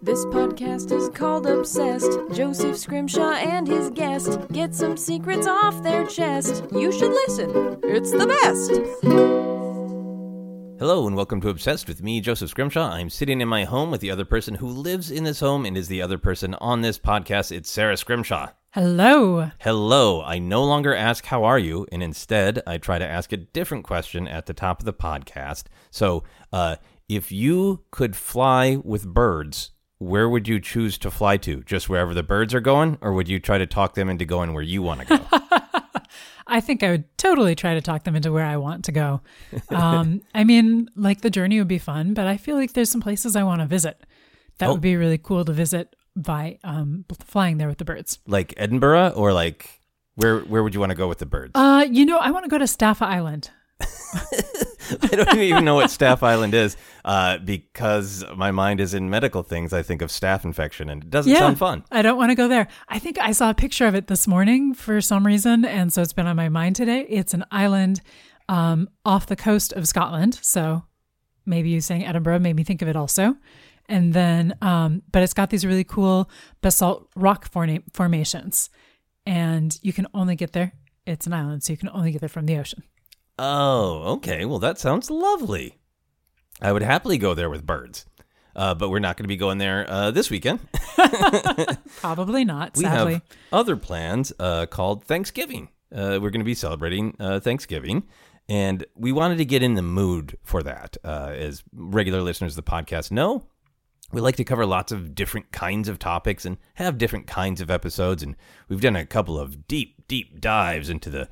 This podcast is called Obsessed. Joseph Scrimshaw and his guest get some secrets off their chest. You should listen. It's the best. Hello and welcome to Obsessed with me, Joseph Scrimshaw. I'm sitting in my home with the other person who lives in this home and is the other person on this podcast. It's Sarah Scrimshaw. Hello. Hello. I no longer ask, how are you? And instead, I try to ask a different question at the top of the podcast. So, if you could fly with birds, where would you choose to fly to? Just wherever the birds are going? Or would you try to talk them into going where you want to go? I think I would totally try to talk them into where I want to go. I mean, like, the journey would be fun, but I feel like there's some places I want to visit that would be really cool to visit by flying there with the birds. Like Edinburgh, or like where would you want to go with the birds? I want to go to Staffa Island. I don't even know what Staph Island is because my mind is in medical things. I think of staph infection, and it doesn't sound fun. I don't want to go there. I think I saw a picture of it this morning for some reason, and so it's been on my mind today. It's an island off the coast of Scotland, so maybe you saying Edinburgh made me think of it also. And then, but it's got these really cool basalt rock formations, and you can only get there. It's an island, so you can only get there from the ocean. Oh, okay. Well, that sounds lovely. I would happily go there with birds, but we're not going to be going there this weekend. Probably not, sadly. We have other plans called Thanksgiving. We're going to be celebrating Thanksgiving, and we wanted to get in the mood for that. As regular listeners of the podcast know, we like to cover lots of different kinds of topics and have different kinds of episodes, and we've done a couple of deep dives into the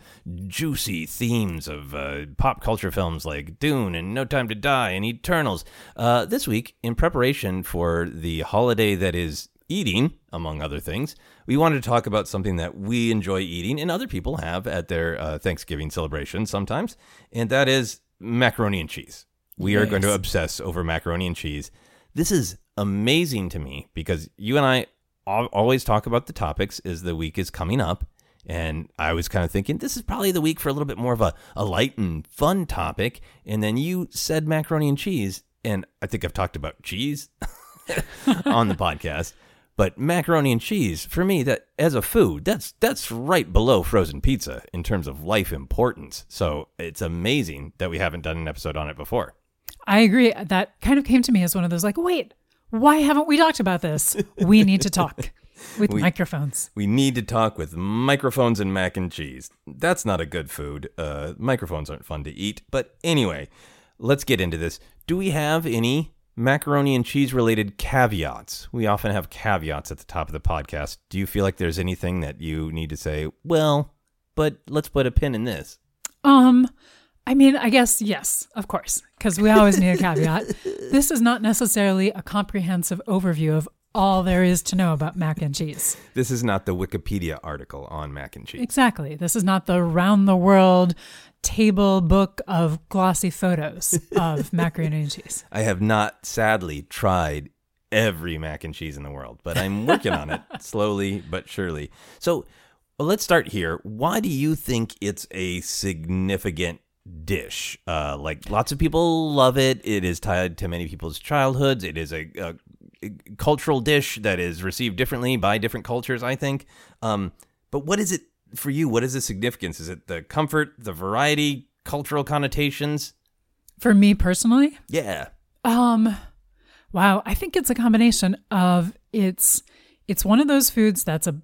juicy themes of pop culture films like Dune and No Time to Die and Eternals. This week, in preparation for the holiday that is eating, among other things, we wanted to talk about something that we enjoy eating and other people have at their Thanksgiving celebrations sometimes, and that is macaroni and cheese. We are going to obsess over macaroni and cheese. This is amazing to me because you and I always talk about the topics as the week is coming up, and I was kind of thinking this is probably the week for a little bit more of a light and fun topic, and then you said macaroni and cheese, and I think I've talked about cheese on the podcast, but macaroni and cheese, for me, that as a food, that's right below frozen pizza in terms of life importance, so it's amazing that we haven't done an episode on it before. I agree. That kind of came to me as one of those like, wait, why haven't we talked about this? We need to talk with microphones. We need to talk with microphones and mac and cheese. That's not a good food. Microphones aren't fun to eat. But anyway, let's get into this. Do we have any macaroni and cheese related caveats? We often have caveats at the top of the podcast. Do you feel like there's anything that you need to say, well, but let's put a pin in this? I mean, I guess, yes, of course, because we always need a caveat. This is not necessarily a comprehensive overview of all there is to know about mac and cheese. This is not the Wikipedia article on mac and cheese. Exactly. This is not the round-the-world table book of glossy photos of macaroni and cheese. I have not, sadly, tried every mac and cheese in the world, but I'm working on it slowly but surely. So let's start here. Why do you think it's a significant dish? Like, lots of people love it. It is tied to many people's childhoods. It is a cultural dish that is received differently by different cultures, I think. But what is it for you? What is the significance? Is it the comfort, the variety, cultural connotations? For me personally? Yeah. Wow. I think it's a combination of it's one of those foods that's a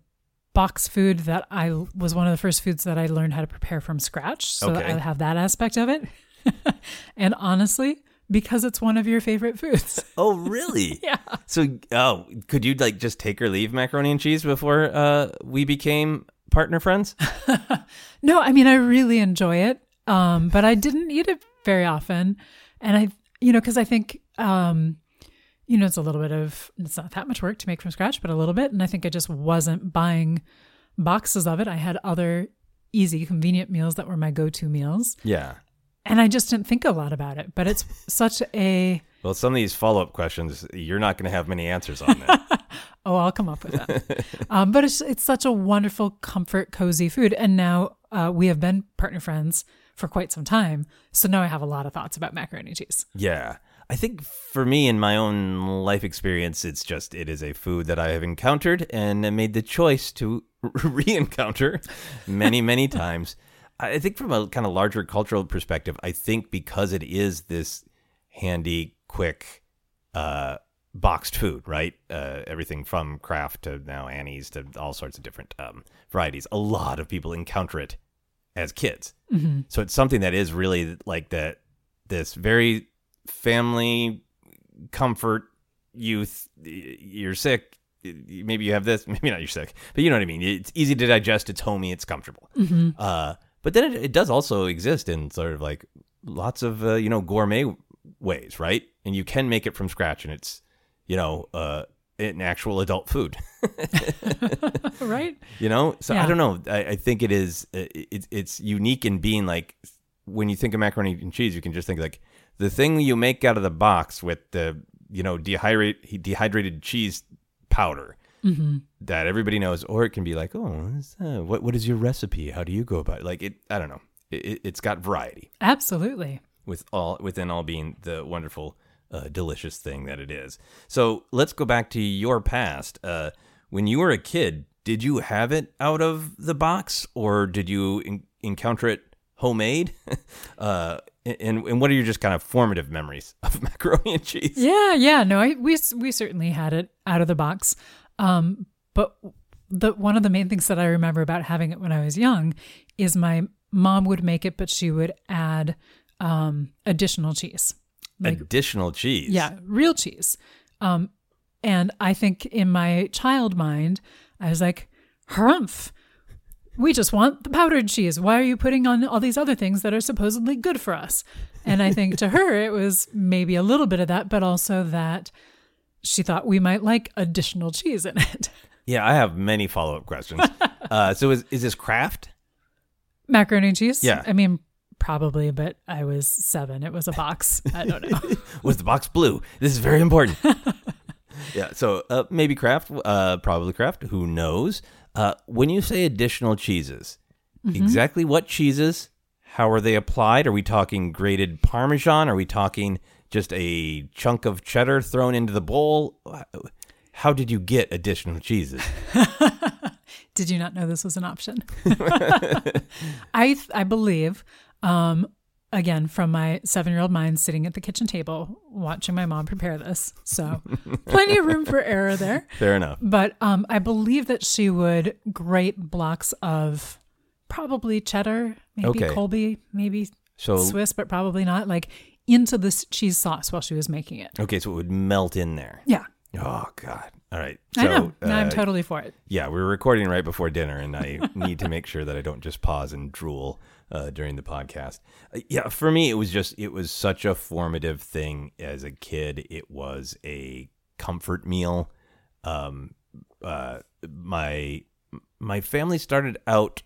box food that I was one of the first foods that I learned how to prepare from scratch. So I have that aspect of it. And honestly, because it's one of your favorite foods. Oh, really? Yeah. So could you like just take or leave macaroni and cheese before we became partner friends? No, I mean, I really enjoy it. But I didn't eat it very often. And because I think, it's a little bit of, it's not that much work to make from scratch, but a little bit. And I think I just wasn't buying boxes of it. I had other easy, convenient meals that were my go-to meals. Yeah. And I just didn't think a lot about it, but it's such a... Well, some of these follow-up questions, you're not going to have many answers on that. Oh, I'll come up with that. But it's such a wonderful, comfort, cozy food. And now we have been partner friends for quite some time. So now I have a lot of thoughts about macaroni and cheese. Yeah. I think for me, in my own life experience, it is a food that I have encountered and made the choice to re-encounter many, many times. I think from a kind of larger cultural perspective, I think because it is this handy, quick, boxed food, right? Everything from Kraft to now Annie's to all sorts of different varieties. A lot of people encounter it as kids. Mm-hmm. So it's something that is really like that, this very family comfort youth. You're sick. Maybe you have this. Maybe not you're sick. But you know what I mean? It's easy to digest. It's homey. It's comfortable. Mm-hmm. But then it does also exist in sort of like lots of, gourmet ways, right? And you can make it from scratch and it's, an actual adult food. Right? I don't know. I think it is, it's unique in being like, when you think of macaroni and cheese, you can just think like the thing you make out of the box with the, dehydrated cheese powder. Mm-hmm. That everybody knows, or it can be like, what is your recipe? How do you go about it? Like it, I don't know. It's got variety. Absolutely. Within all being the wonderful, delicious thing that it is. So let's go back to your past. When you were a kid, did you have it out of the box, or did you encounter it homemade? And what are your just kind of formative memories of macaroni and cheese? Yeah. No, we certainly had it out of the box. But one of the main things that I remember about having it when I was young is my mom would make it, but she would add additional cheese. Like, additional cheese? Yeah, real cheese. And I think in my child mind, I was like, harumph, we just want the powdered cheese. Why are you putting on all these other things that are supposedly good for us? And I think to her, it was maybe a little bit of that, but also that she thought we might like additional cheese in it. Yeah, I have many follow-up questions. So is this Kraft? Macaroni and cheese? Yeah. I mean, probably, but I was 7. It was a box. I don't know. Was the box blue? This is very important. Yeah, so maybe Kraft, probably Kraft. Who knows? When you say additional cheeses, mm-hmm. Exactly what cheeses? How are they applied? Are we talking grated Parmesan? Are we talking just a chunk of cheddar thrown into the bowl? How did you get additional cheeses? Did you not know this was an option? I believe, again, from my 7-year-old mind sitting at the kitchen table watching my mom prepare this. So plenty of room for error there. Fair enough. But I believe that she would grate blocks of probably cheddar, maybe Colby, maybe Swiss, but probably not, like into this cheese sauce while she was making it. Okay, so it would melt in there. Yeah. Oh, God. All right. So, I know. No, I'm totally for it. Yeah, we were recording right before dinner, and I need to make sure that I don't just pause and drool during the podcast. Yeah, for me, it was such a formative thing as a kid. It was a comfort meal. My family started out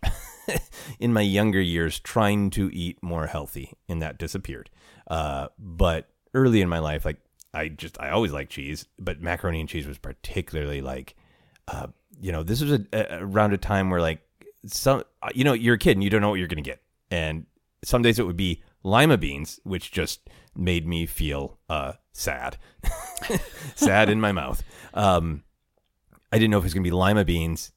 in my younger years trying to eat more healthy, and that disappeared. But early in my life, like I always liked cheese, but macaroni and cheese was particularly like, this was around a time where like some, you're a kid and you don't know what you're going to get. And some days it would be lima beans, which just made me feel sad in my mouth. I didn't know if it was going to be lima beans,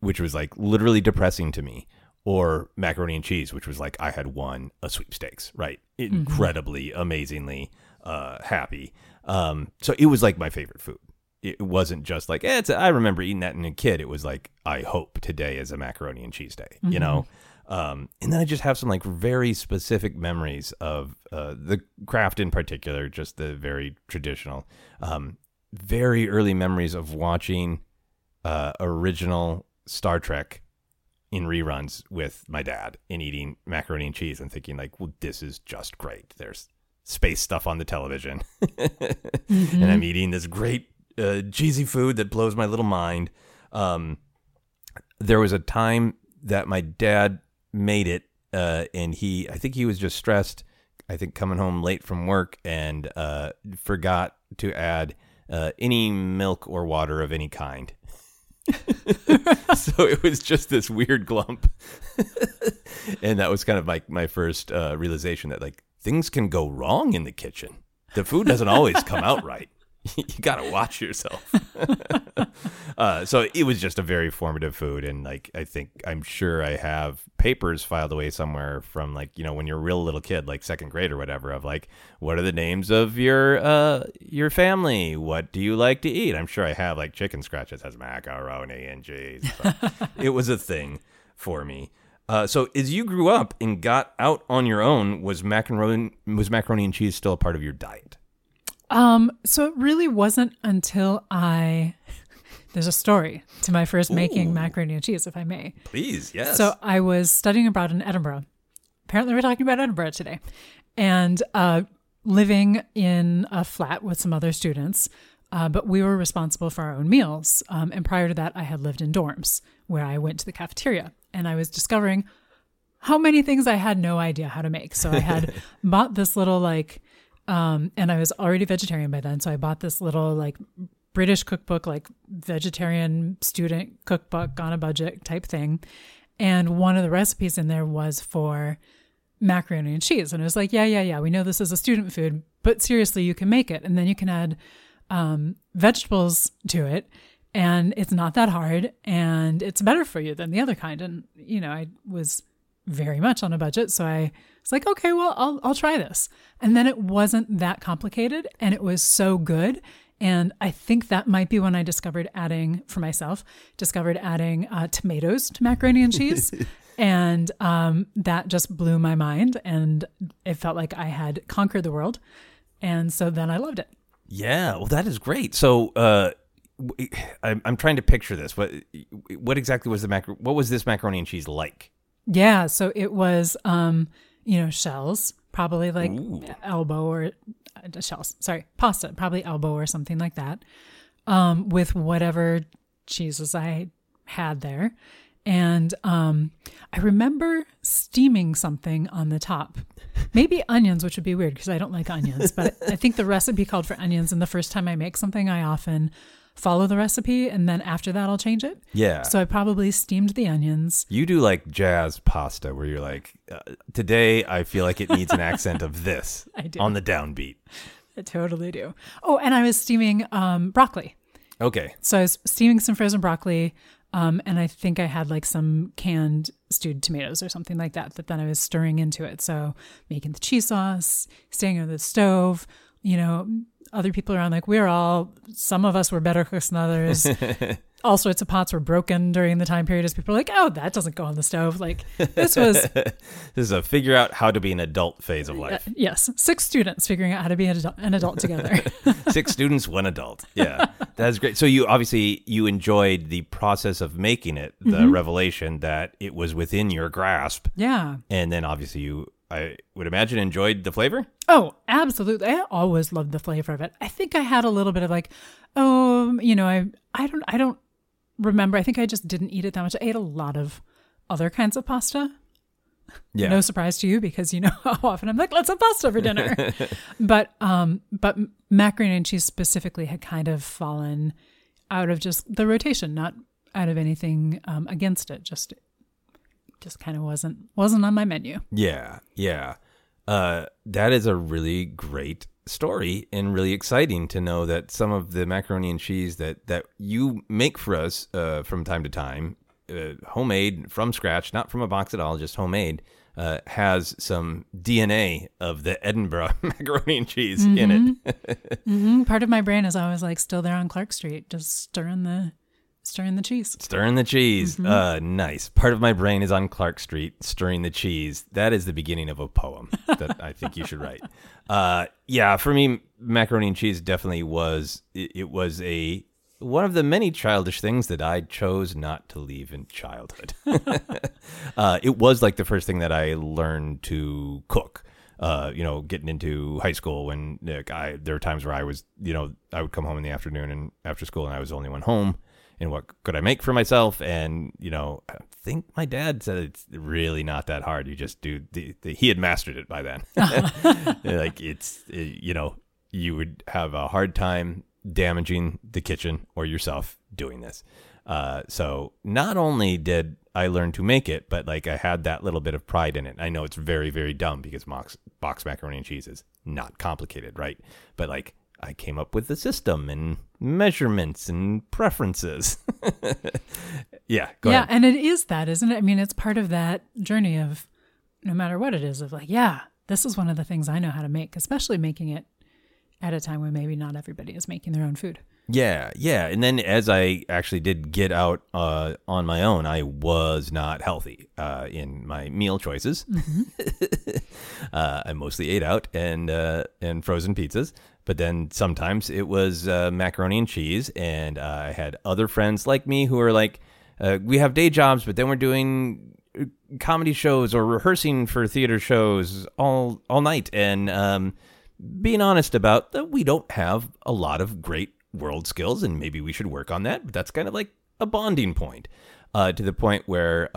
which was like literally depressing to me, or macaroni and cheese, which was like I had won a sweepstakes, right? Incredibly, mm-hmm. amazingly happy. So it was like my favorite food. It wasn't just like, I remember eating that in a kid. It was like, I hope today is a macaroni and cheese day, mm-hmm. And then I just have some like very specific memories of the Kraft in particular, just the very traditional, very early memories of watching original Star Trek in reruns with my dad and eating macaroni and cheese and thinking like, well, this is just great. There's space stuff on the television mm-hmm. and I'm eating this great cheesy food that blows my little mind. There was a time that my dad made it and I think he was just stressed, I think coming home late from work, and forgot to add any milk or water of any kind. So it was just this weird glump. And that was kind of like my first realization that like things can go wrong in the kitchen. The food doesn't always come out right. You got to watch yourself. So it was just a very formative food. And like, I think I'm sure I have papers filed away somewhere from like, you know, when you're a real little kid, like second grade or whatever, of like, what are the names of your family? What do you like to eat? I'm sure I have like chicken scratch that says macaroni and cheese. It was a thing for me. So as you grew up and got out on your own, was macaroni and cheese still a part of your diet? So it really wasn't until there's a story to my first making macaroni and cheese, if I may. Please, yes. So I was studying abroad in Edinburgh. Apparently we're talking about Edinburgh today. And living in a flat with some other students, but we were responsible for our own meals. And prior to that, I had lived in dorms where I went to the cafeteria and I was discovering how many things I had no idea how to make. So I had bought this little and I was already vegetarian by then. So I bought this little British cookbook, vegetarian student cookbook on a budget type thing. And one of the recipes in there was for macaroni and cheese. And it was like, yeah. We know this is a student food, but seriously, you can make it. And then you can add vegetables to it. And it's not that hard. And it's better for you than the other kind. And, you know, I was very much on a budget. So I was like, okay, well, I'll try this. And then it wasn't that complicated and it was so good. And I think that might be when I discovered adding tomatoes to macaroni and cheese. And that just blew my mind. And it felt like I had conquered the world. And so then I loved it. Yeah. Well, that is great. So, I'm trying to picture this. What exactly was what was this macaroni and cheese like? Yeah, so it was, shells, probably like Ooh. Elbow or shells. Sorry, pasta, probably elbow or something like that, with whatever cheeses I had there. And I remember steaming something on the top, maybe onions, which would be weird because I don't like onions. But I think the recipe called for onions. And the first time I make something, I often follow the recipe, and then after that, I'll change it. Yeah. So I probably steamed the onions. You do like jazz pasta where you're like, today I feel like it needs an accent of this I do. On the downbeat. I totally do. Oh, and I was steaming broccoli. Okay. So I was steaming some frozen broccoli, and I think I had some canned stewed tomatoes or something like that, that then I was stirring into it. So making the cheese sauce, staying over the stove, other people around, some of us were better cooks than others. All sorts of pots were broken during the time period as people were like, oh, that doesn't go on the stove. This is a figure out how to be an adult phase of life. Yes. 6 students figuring out how to be an adult together. 6 students, 1 adult. Yeah. That's great. So you enjoyed the process of making it, the mm-hmm. revelation that it was within your grasp. Yeah. And then obviously you, I would imagine, enjoyed the flavor? Oh, absolutely. I always loved the flavor of it. I think I had a little bit of I don't remember. I think I just didn't eat it that much. I ate a lot of other kinds of pasta. Yeah. No surprise to you because you know how often I'm like, let's have pasta for dinner. But macaroni and cheese specifically had kind of fallen out of just the rotation, not out of anything against it, just kind of wasn't on my menu. Yeah. That is a really great story and really exciting to know that some of the macaroni and cheese that you make for us from time to time, homemade from scratch, not from a box at all, just homemade, has some DNA of the Edinburgh macaroni and cheese mm-hmm. in it. mm-hmm. Part of my brain is always still there on Clark Street, just stirring the cheese. Stirring the cheese. Mm-hmm. Nice. Part of my brain is on Clark Street, stirring the cheese. That is the beginning of a poem that I think you should write. Yeah, for me, macaroni and cheese definitely was, it was one of the many childish things that I chose not to leave in childhood. It was the first thing that I learned to cook. Getting into high school when there were times where I was, I would come home in the afternoon and after school and I was the only one home. And what could I make for myself? And, I think my dad said it's really not that hard. You just do he had mastered it by then. You would have a hard time damaging the kitchen or yourself doing this. So not only did I learn to make it, but like I had that little bit of pride in it. I know it's very, very dumb because box macaroni and cheese is not complicated, right? But like I came up with the system and measurements and preferences. Yeah. Go ahead. And it is that, isn't it? I mean, it's part of that journey of no matter what it is of like, yeah, this is one of the things I know how to make, especially making it at a time when maybe not everybody is making their own food. Yeah, yeah. And then as I actually did get out on my own, I was not healthy in my meal choices. Mm-hmm. I mostly ate out and frozen pizzas. But then sometimes it was macaroni and cheese. And I had other friends like me who are like, we have day jobs, but then we're doing comedy shows or rehearsing for theater shows all night. And being honest about that, we don't have a lot of great world skills, and maybe we should work on that. But that's kind of like a bonding point, to the point where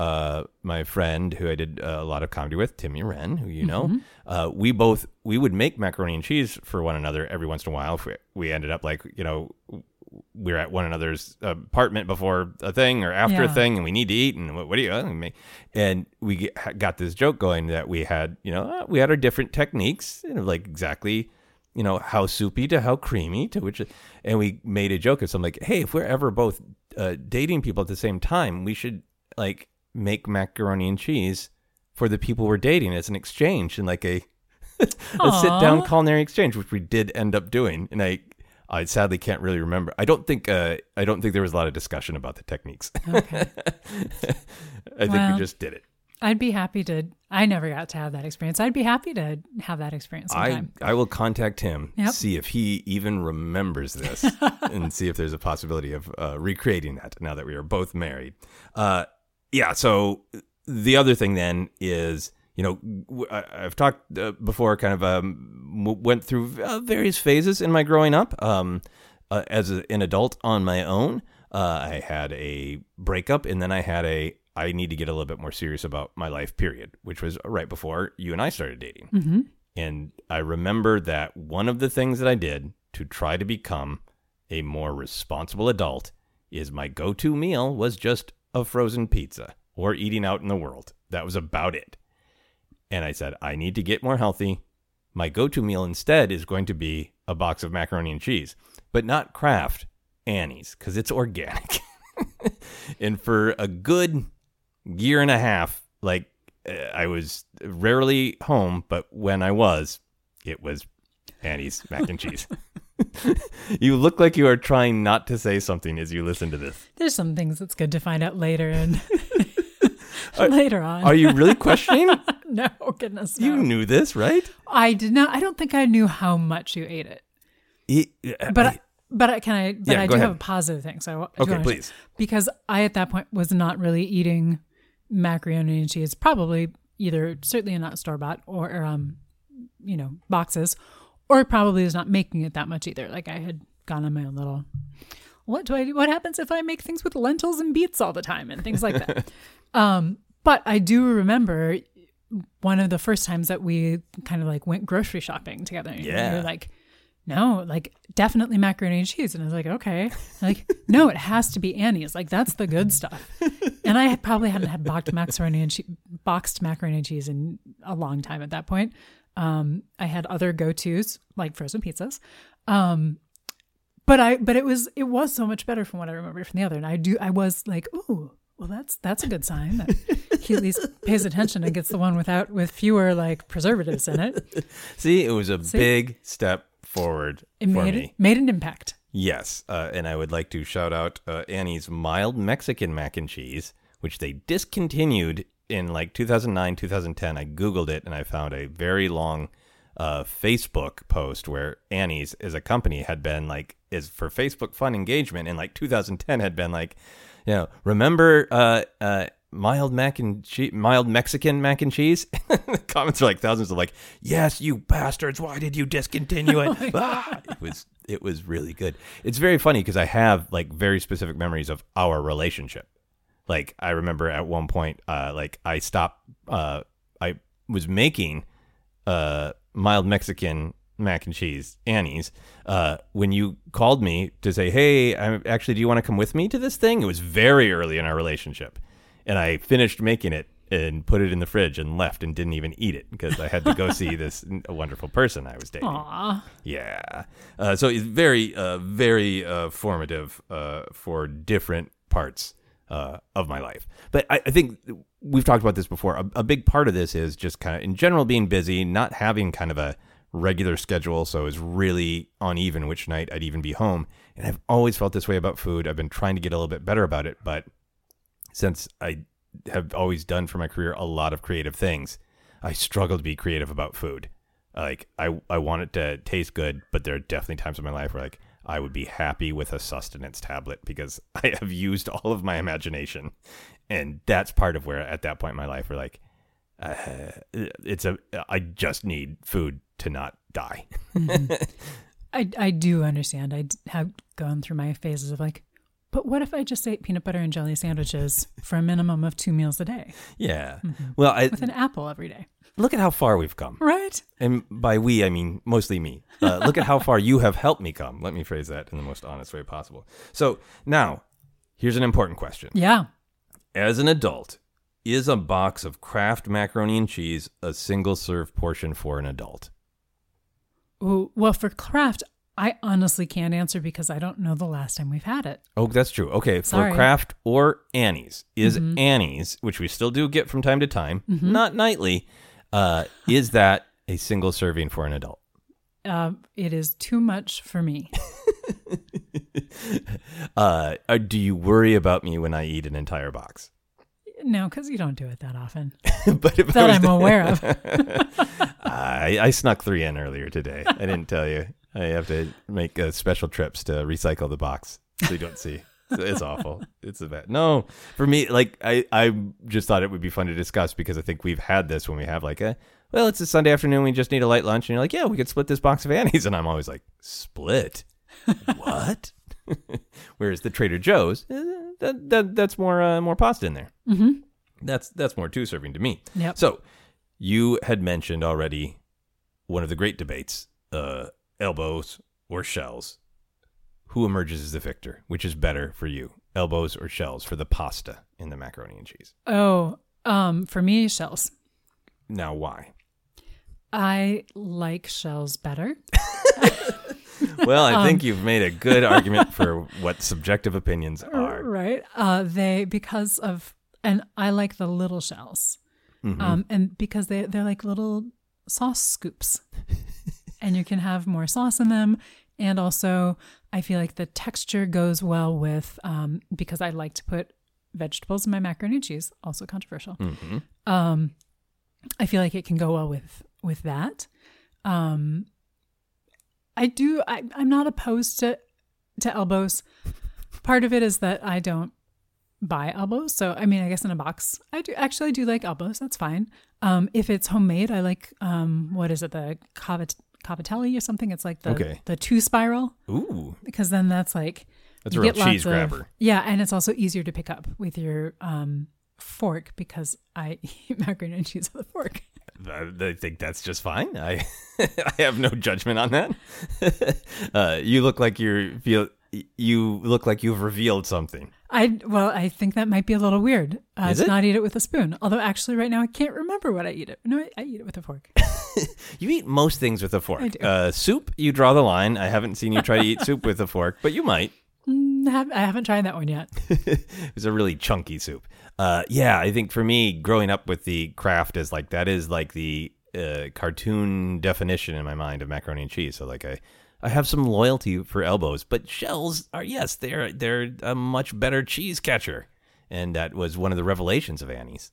my friend who I did a lot of comedy with, Timmy Wren, who you know, we would make macaroni and cheese for one another every once in a while. We ended up like, you know, we're at one another's apartment before a thing or after a thing, and we need to eat. And what do you make? And we got this joke going that we had, you know, we had our different techniques, and you know, like exactly, you know, how soupy to how creamy to which, and we made a joke of something like, hey, if we're ever both dating people at the same time, we should like make macaroni and cheese for the people we're dating as an exchange and like a sit down culinary exchange, which we did end up doing. And I sadly can't really remember. I don't think there was a lot of discussion about the techniques. Okay. I think we just did it. I never got to have that experience. I'd be happy to have that experience sometime. I will contact him, see if he even remembers this, and see if there's a possibility of recreating that now that we are both married. So the other thing then is, you know, I've talked before, kind of went through various phases in my growing up as an adult on my own. I had a breakup, and then I need to get a little bit more serious about my life, period, which was right before you and I started dating. Mm-hmm. And I remember that one of the things that I did to try to become a more responsible adult is my go-to meal was just a frozen pizza or eating out in the world. That was about it. And I said, I need to get more healthy. My go-to meal instead is going to be a box of macaroni and cheese, but not Kraft, Annie's, because it's organic. And for a good year and a half, like I was rarely home, but when I was, it was Annie's mac and cheese. You look like you are trying not to say something as you listen to this. There's some things that's good to find out later and later on. Are you really questioning? No, goodness. No. You knew this, right? I did not. I don't think I knew how much you ate it. But I do have a positive thing. So I okay, please. Because I at that point was not really eating macaroni and cheese, probably certainly not store-bought or, you know, boxes, or probably was not making it that much either. Like I had gone on my own little, what do I do? What happens if I make things with lentils and beets all the time and things like that? But I do remember one of the first times that we kind of like went grocery shopping together. Yeah. We were like, no, like definitely macaroni and cheese. And I was like, okay. Like, no, it has to be Annie's. Like, that's the good stuff. And I had probably hadn't had boxed macaroni and cheese in a long time at that point. I had other go-tos like frozen pizzas. But it was so much better from what I remember from the other. And I was like, ooh, well, that's a good sign that he at least pays attention and gets the one with fewer like preservatives in it. See, it was a big step forward. It made an impact. Yes. And I would like to shout out Annie's mild Mexican mac and cheese, which they discontinued in like 2009, 2010. I Googled it and I found a very long Facebook post where Annie's as a company had been like, is for Facebook fun engagement in like 2010 had been like, you know, remember mild Mexican mac and cheese. The comments are like thousands of like, yes, you bastards! Why did you discontinue it? It was really good. It's very funny because I have like very specific memories of our relationship. Like I remember at one point, like I stopped. I was making mild Mexican mac and cheese, Annie's, when you called me to say, hey, do you want to come with me to this thing? It was very early in our relationship. And I finished making it and put it in the fridge and left and didn't even eat it because I had to go see this wonderful person I was dating. Aww. Yeah. So it's very, very formative for different parts of my life. But I think we've talked about this before. A big part of this is just kind of in general being busy, not having kind of a regular schedule. So it's really uneven which night I'd even be home. And I've always felt this way about food. I've been trying to get a little bit better about it. But since I have always done for my career a lot of creative things, I struggle to be creative about food. Like I want it to taste good, but there are definitely times in my life where like I would be happy with a sustenance tablet because I have used all of my imagination. And that's part of where at that point in my life we're like, I just need food to not die. Mm-hmm. I do understand. I have gone through my phases of like, but what if I just ate peanut butter and jelly sandwiches for a minimum of 2 meals a day? Yeah. Mm-hmm. Well, with an apple every day. Look at how far we've come. Right. And by we, I mean mostly me. Look at how far you have helped me come. Let me phrase that in the most honest way possible. So now, here's an important question. Yeah. As an adult, is a box of Kraft macaroni and cheese a single serve portion for an adult? Ooh, well, for Kraft, I honestly can't answer because I don't know the last time we've had it. Oh, that's true. Okay, for Kraft or Annie's, is mm-hmm. Annie's, which we still do get from time to time, mm-hmm. not nightly, is that a single serving for an adult? It is too much for me. Do you worry about me when I eat an entire box? No, because you don't do it that often. But if that I'm aware of. I snuck 3 in earlier today. I didn't tell you. I have to make special trips to recycle the box so you don't see. So it's awful. It's a bad. No, for me, like I just thought it would be fun to discuss because I think we've had this when we have like, well, it's a Sunday afternoon. We just need a light lunch. And you're like, yeah, we could split this box of Annie's. And I'm always like, split? What? Whereas the Trader Joe's, that's more pasta in there. Mm-hmm. That's more 2 serving to me. Yep. So you had mentioned already one of the great debates, elbows or shells. Who emerges as the victor? Which is better for you, elbows or shells for the pasta in the macaroni and cheese? Oh, for me, shells. Now, why? I like shells better. Well, I think you've made a good argument for what subjective opinions are. Right. And I like the little shells. Mm-hmm. And because they're like little sauce scoops. And you can have more sauce in them. And also, I feel like the texture goes well with, because I like to put vegetables in my macaroni and cheese, also controversial. Mm-hmm. I feel like it can go well with that. I'm not opposed to elbows. Part of it is that I don't buy elbows. So, I mean, I guess in a box, I do like elbows. That's fine. If it's homemade, I like, the cavatelli or something. It's like the 2 spiral. Ooh. Because then that's like, that's a real cheese grabber. Yeah. And it's also easier to pick up with your fork because I eat macaroni and cheese with a fork. I think that's just fine. I have no judgment on that. You look like you've revealed something. I think that might be a little weird. Is it? Not eat it with a spoon. Although actually right now I can't remember what I eat it. No, I eat it with a fork. You eat most things with a fork. I do. Soup, you draw the line. I haven't seen you try to eat soup with a fork, but you might. I haven't tried that one yet. It was a really chunky soup. Yeah, I think for me, growing up with the Kraft is like, that is like the cartoon definition in my mind of macaroni and cheese. So like I have some loyalty for elbows, but shells are, yes, they're a much better cheese catcher. And that was one of the revelations of Annie's.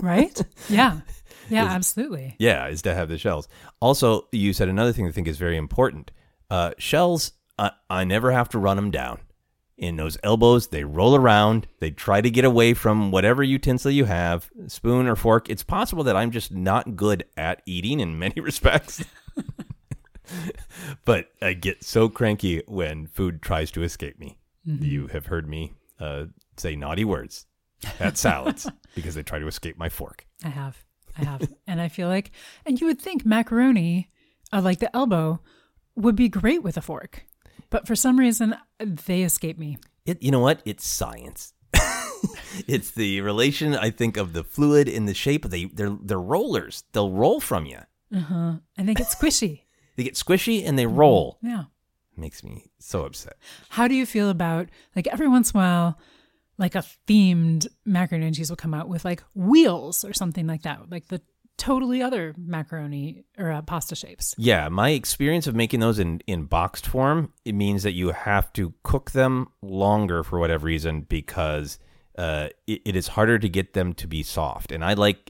Right? Yeah. Yeah, absolutely. Yeah, is to have the shells. Also, you said another thing I think is very important. Shells, I never have to run them down. In those elbows, they roll around. They try to get away from whatever utensil you have, spoon or fork. It's possible that I'm just not good at eating in many respects. But I get so cranky when food tries to escape me. Mm-hmm. You have heard me say naughty words at salads because they try to escape my fork. I have. And I feel like, and you would think macaroni, like the elbow, would be great with a fork. But for some reason, they escape me. You know what? It's science. It's the relation, I think, of the fluid and the shape. They're rollers. They'll roll from you. Uh-huh. And they get squishy. They get squishy and they roll. Yeah. Makes me so upset. How do you feel about, like, every once in a while, like a themed macaroni and cheese will come out with like wheels or something like that, like the totally other macaroni or pasta shapes. Yeah, my experience of making those in boxed form, it means that you have to cook them longer for whatever reason because it is harder to get them to be soft. And I like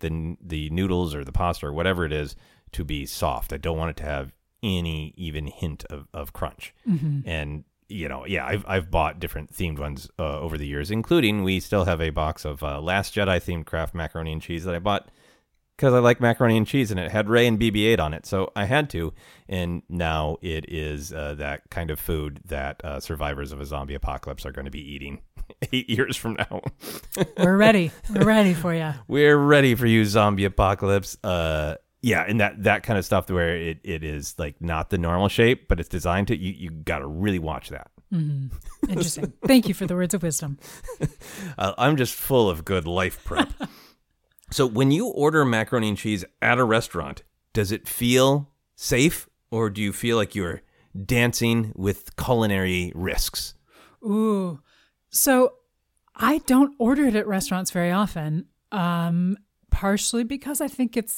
the noodles or the pasta or whatever it is to be soft. I don't want it to have any even hint of crunch. Mm-hmm. And you know, yeah, I've bought different themed ones over the years, including we still have a box of Last Jedi themed Kraft macaroni and cheese that I bought because I like macaroni and cheese, and it had Rey and BB-8 on it, so I had to. And now it is that kind of food that survivors of a zombie apocalypse are going to be eating 8 years from now. We're ready. We're ready for you. We're ready for you, zombie apocalypse. Yeah, and that kind of stuff where it is like not the normal shape, but it's designed to, you got to really watch that. Mm-hmm. Interesting. Thank you for the words of wisdom. I'm just full of good life prep. So when you order macaroni and cheese at a restaurant, does it feel safe or do you feel like you're dancing with culinary risks? Ooh, so I don't order it at restaurants very often, partially because I think it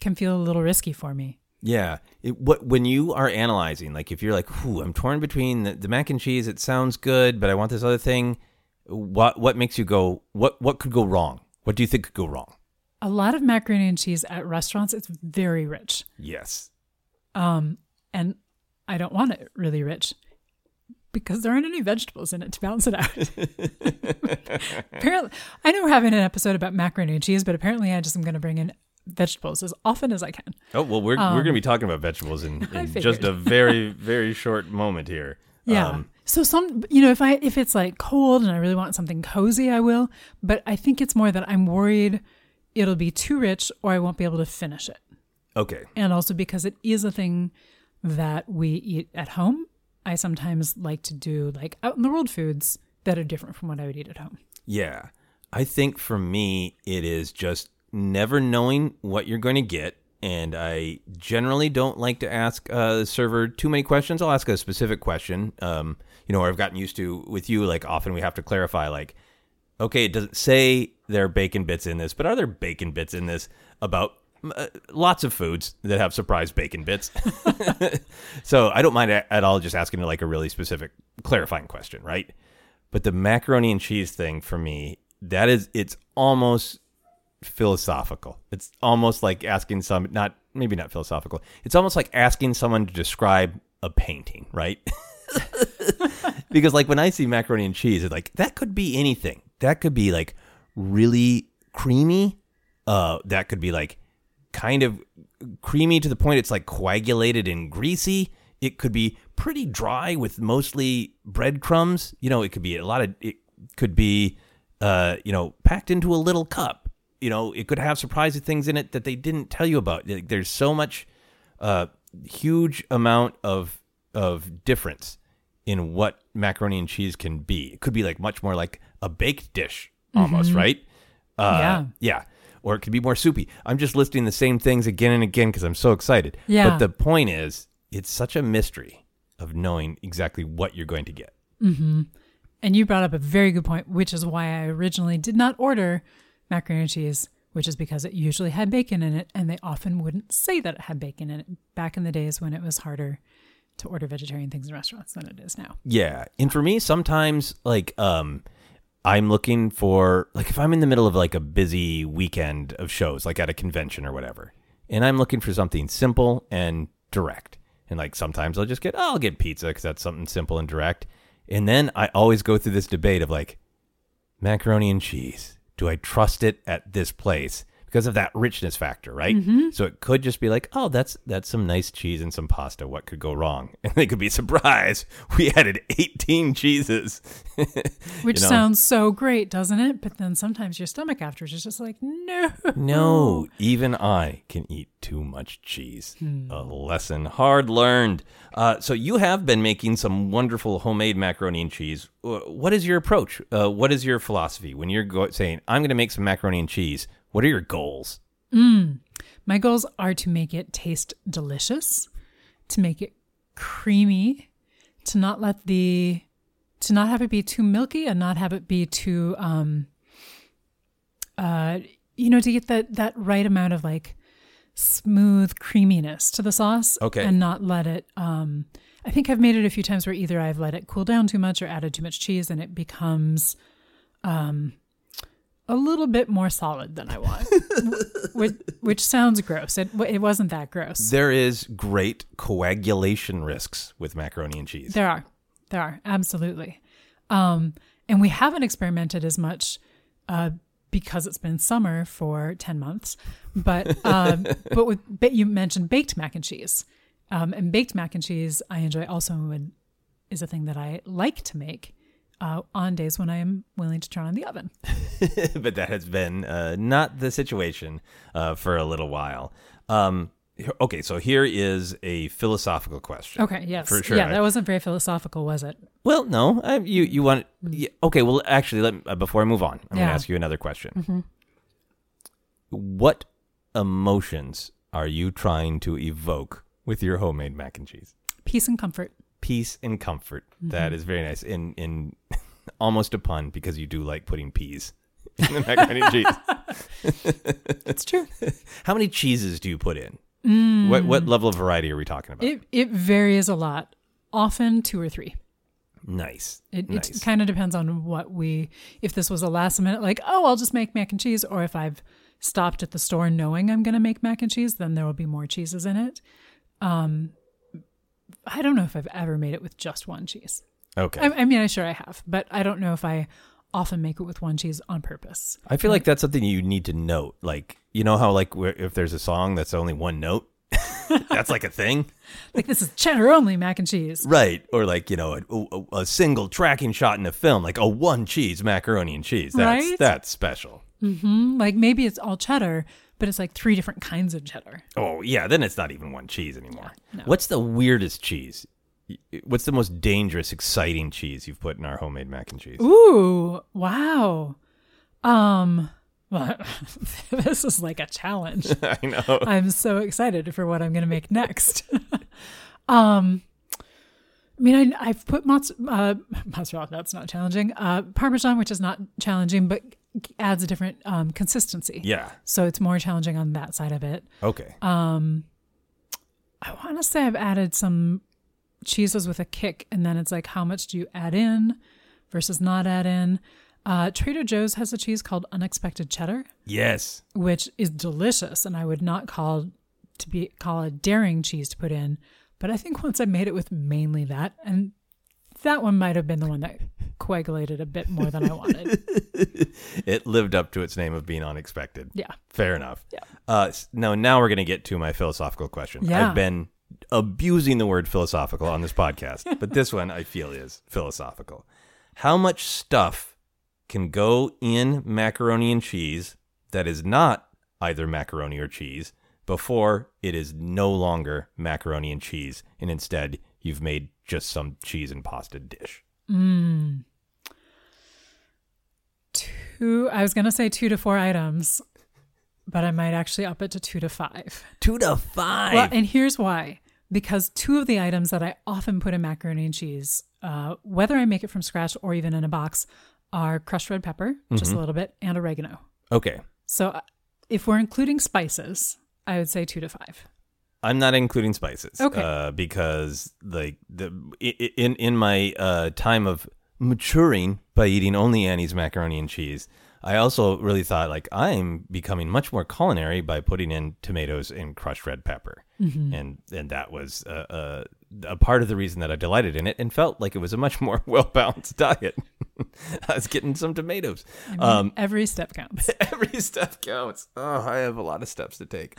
can feel a little risky for me. Yeah. When you are analyzing, like if you're like, ooh, I'm torn between the mac and cheese, it sounds good, but I want this other thing. What makes you go, what could go wrong? What do you think could go wrong? A lot of macaroni and cheese at restaurants, it's very rich. Yes. And I don't want it really rich because there aren't any vegetables in it to balance it out. Apparently, I know we're having an episode about macaroni and cheese, but apparently I just am going to bring in vegetables as often as I can. Oh, well, we're going to be talking about vegetables in just a very, very short moment here. Yeah. So if it's like cold and I really want something cozy, I will. But I think it's more that I'm worried it'll be too rich or I won't be able to finish it. Okay. And also because it is a thing that we eat at home, I sometimes like to do like out in the world foods that are different from what I would eat at home. Yeah. I think for me, it is just never knowing what you're going to get. And I generally don't like to ask the server too many questions. I'll ask a specific question, or I've gotten used to with you, like often we have to clarify, like, okay, it doesn't say there are bacon bits in this, but are there bacon bits in this about lots of foods that have surprise bacon bits? So I don't mind at all just asking like a really specific clarifying question, right? But the macaroni and cheese thing for me, that is, it's almost philosophical. It's almost like asking not philosophical. It's almost like asking someone to describe a painting, right? Because like when I see macaroni and cheese, it's like that could be anything. That could be like really creamy. That could be like kind of creamy to the point it's like coagulated and greasy. It could be pretty dry with mostly breadcrumbs. You know, it could be packed into a little cup. You know, it could have surprising things in it that they didn't tell you about. Like, there's so much huge amount of difference in what macaroni and cheese can be. It could be like much more like a baked dish almost, mm-hmm. right? Yeah. Or it could be more soupy. I'm just listing the same things again and again because I'm so excited. Yeah. But the point is, it's such a mystery of knowing exactly what you're going to get. Mm-hmm. And you brought up a very good point, which is why I originally did not order macaroni and cheese, which is because it usually had bacon in it, and they often wouldn't say that it had bacon in it back in the days when it was harder to order vegetarian things in restaurants than it is now. Yeah. And for me, sometimes like I'm looking for, like if I'm in the middle of like a busy weekend of shows, like at a convention or whatever, and I'm looking for something simple and direct. And like sometimes I'll just get, I'll get pizza because that's something simple and direct. And then I always go through this debate of like macaroni and cheese. Do I trust it at this place? because of that richness factor, right? Mm-hmm. So it could just be like, oh, that's some nice cheese and some pasta. What could go wrong? And they could be surprised. We added 18 cheeses. Which sounds so great, doesn't it? But then sometimes your stomach after is just like, no. No, even I can eat too much cheese. A lesson hard learned. So you have been making some wonderful homemade macaroni and cheese. What is your approach? What is your philosophy when you're saying, I'm going to make some macaroni and cheese? What are your goals? My goals are to make it taste delicious, to make it creamy, to not have it be too milky and not have it be too, to get that right amount of like smooth creaminess to the sauce. Okay. And not let it, I think I've made it a few times where either I've let it cool down too much or added too much cheese and it becomes, a little bit more solid than I want, which sounds gross. It wasn't that gross. There is great coagulation risks with macaroni and cheese. There are. Absolutely. And we haven't experimented as much because it's been summer for 10 months. But you mentioned baked mac and cheese. And baked mac and cheese I enjoy also is a thing that I like to make. On days when I am willing to turn on the oven. But that has been not the situation for a little while. Okay, so here is a philosophical question. Okay, yes. For sure. Yeah, that wasn't very philosophical, was it? Well, no. You want... Yeah, okay, well, actually, before I move on, I'm going to ask you another question. Mm-hmm. What emotions are you trying to evoke with your homemade mac and cheese? Peace and comfort. Peace and comfort. Mm-hmm. That is very nice. In almost a pun, because you do like putting peas in the macaroni and cheese. It's true. How many cheeses do you put in? What level of variety are we talking about? It varies a lot. Often 2 or 3. Nice. It kind of depends on if this was a last minute, like, oh, I'll just make mac and cheese. Or if I've stopped at the store knowing I'm going to make mac and cheese, then there will be more cheeses in it. I don't know if I've ever made it with just one cheese. Okay. I mean, I'm sure I have, but I don't know if I often make it with one cheese on purpose. I feel like that's something you need to note. Like, you know how like if there's a song that's only one note, that's like a thing. Like this is cheddar only mac and cheese. Right. Or like, you know, a single tracking shot in a film, like a one cheese macaroni and cheese. That's, right? That's special. Mm-hmm. Like maybe it's all cheddar, but it's like 3 different kinds of cheddar. Oh, yeah. Then it's not even one cheese anymore. Yeah, no. What's the weirdest cheese? What's the most dangerous, exciting cheese you've put in our homemade mac and cheese? Ooh, wow. Well, this is like a challenge. I know. I'm so excited for what I'm going to make next. I mean, I've put mozzarella, that's not challenging. Parmesan, which is not challenging, but adds a different consistency. Yeah. So it's more challenging on that side of it. Okay. I want to say I've added some cheeses with a kick, and then it's like, how much do you add in versus not add in? Trader Joe's has a cheese called unexpected cheddar. Yes. Which is delicious, and I would not call a daring cheese to put in. But I think once I made it with mainly that, and that one might have been the one that coagulated a bit more than I wanted. It lived up to its name of being unexpected. Yeah. Fair enough. Yeah. Now we're going to get to my philosophical question. Yeah. I've been abusing the word philosophical on this podcast, but this one I feel is philosophical. How much stuff can go in macaroni and cheese that is not either macaroni or cheese before it is no longer macaroni and cheese, and instead you've made just some cheese and pasta dish? I was going to say 2 to 4 items, but I might actually up it to 2 to 5. 2 to 5? Well, and here's why. Because 2 of the items that I often put in macaroni and cheese, whether I make it from scratch or even in a box, are crushed red pepper, just a little bit, and oregano. Okay. So if we're including spices, I would say 2 to 5. I'm not including spices. Okay. Because like in my time of maturing by eating only Annie's macaroni and cheese, I also really thought like I'm becoming much more culinary by putting in tomatoes and crushed red pepper. Mm-hmm. And that was a part of the reason that I delighted in it and felt like it was a much more well-balanced diet. I was getting some tomatoes. I mean, every step counts. Every step counts. Oh, I have a lot of steps to take.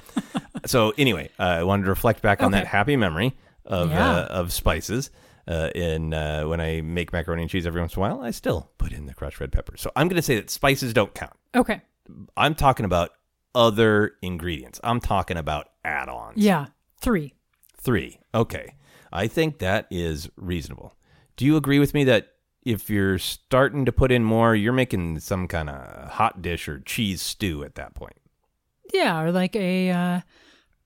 So anyway, I wanted to reflect back on that happy memory of spices. When I make macaroni and cheese every once in a while, I still put in the crushed red pepper. So I'm going to say that spices don't count. Okay. I'm talking about other ingredients. I'm talking about add-ons. Yeah. Three. Okay. I think that is reasonable. Do you agree with me that if you're starting to put in more, you're making some kind of hot dish or cheese stew at that point? Yeah, or like a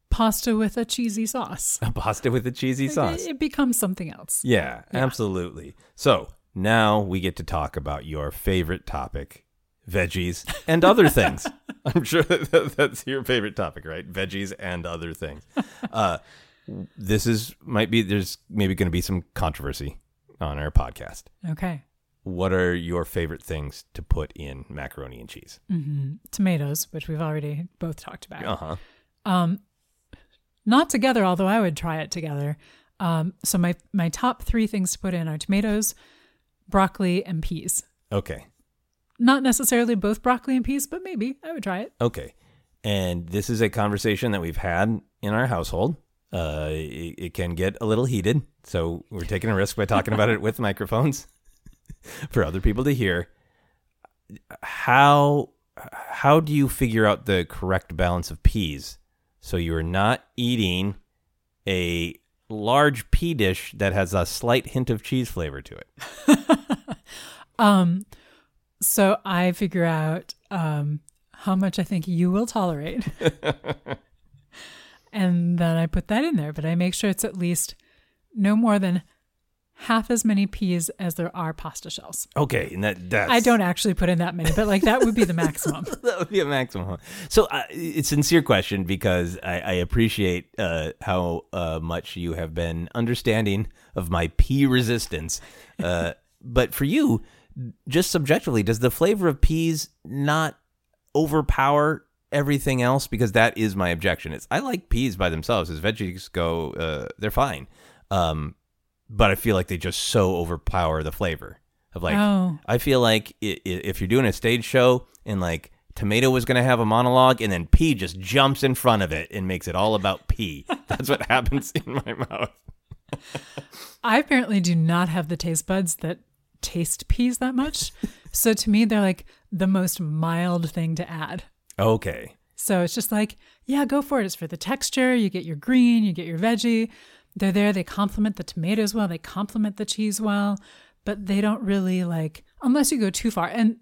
pasta with a cheesy sauce. A pasta with a cheesy sauce. It becomes something else. Yeah, absolutely. So now we get to talk about your favorite topic, veggies and other things. I'm sure that's your favorite topic, right? Veggies and other things. There's maybe going to be some controversy on our podcast. Okay. What are your favorite things to put in macaroni and cheese? Mm-hmm. Tomatoes, which we've already both talked about. Uh-huh. Not together, although I would try it together. So my top three things to put in are tomatoes, broccoli, and peas. Okay. Not necessarily both broccoli and peas, but maybe I would try it. Okay. And this is a conversation that we've had in our household. It can get a little heated, so we're taking a risk by talking about it with microphones for other people to hear. How do you figure out the correct balance of peas so you're not eating a large pea dish that has a slight hint of cheese flavor to it? So I figure out how much I think you will tolerate. And then I put that in there, but I make sure it's at least no more than half as many peas as there are pasta shells. Okay, and that's... I don't actually put in that many, but like that would be the maximum. That would be a maximum. So it's a sincere question because I appreciate how much you have been understanding of my pea resistance. But for you, just subjectively, does the flavor of peas not overpower everything else? Because that is my objection. I like peas by themselves. As veggies go, they're fine. But I feel like they just so overpower the flavor of I feel like if you're doing a stage show and like tomato was going to have a monologue and then pea just jumps in front of it and makes it all about pea. That's what happens in my mouth. I apparently do not have the taste buds that taste peas that much. So to me, they're like the most mild thing to add. Okay. So it's just like, yeah, go for it. It's for the texture. You get your green, you get your veggie. They're there. They complement the tomatoes well. They complement the cheese well, but they don't really unless you go too far. And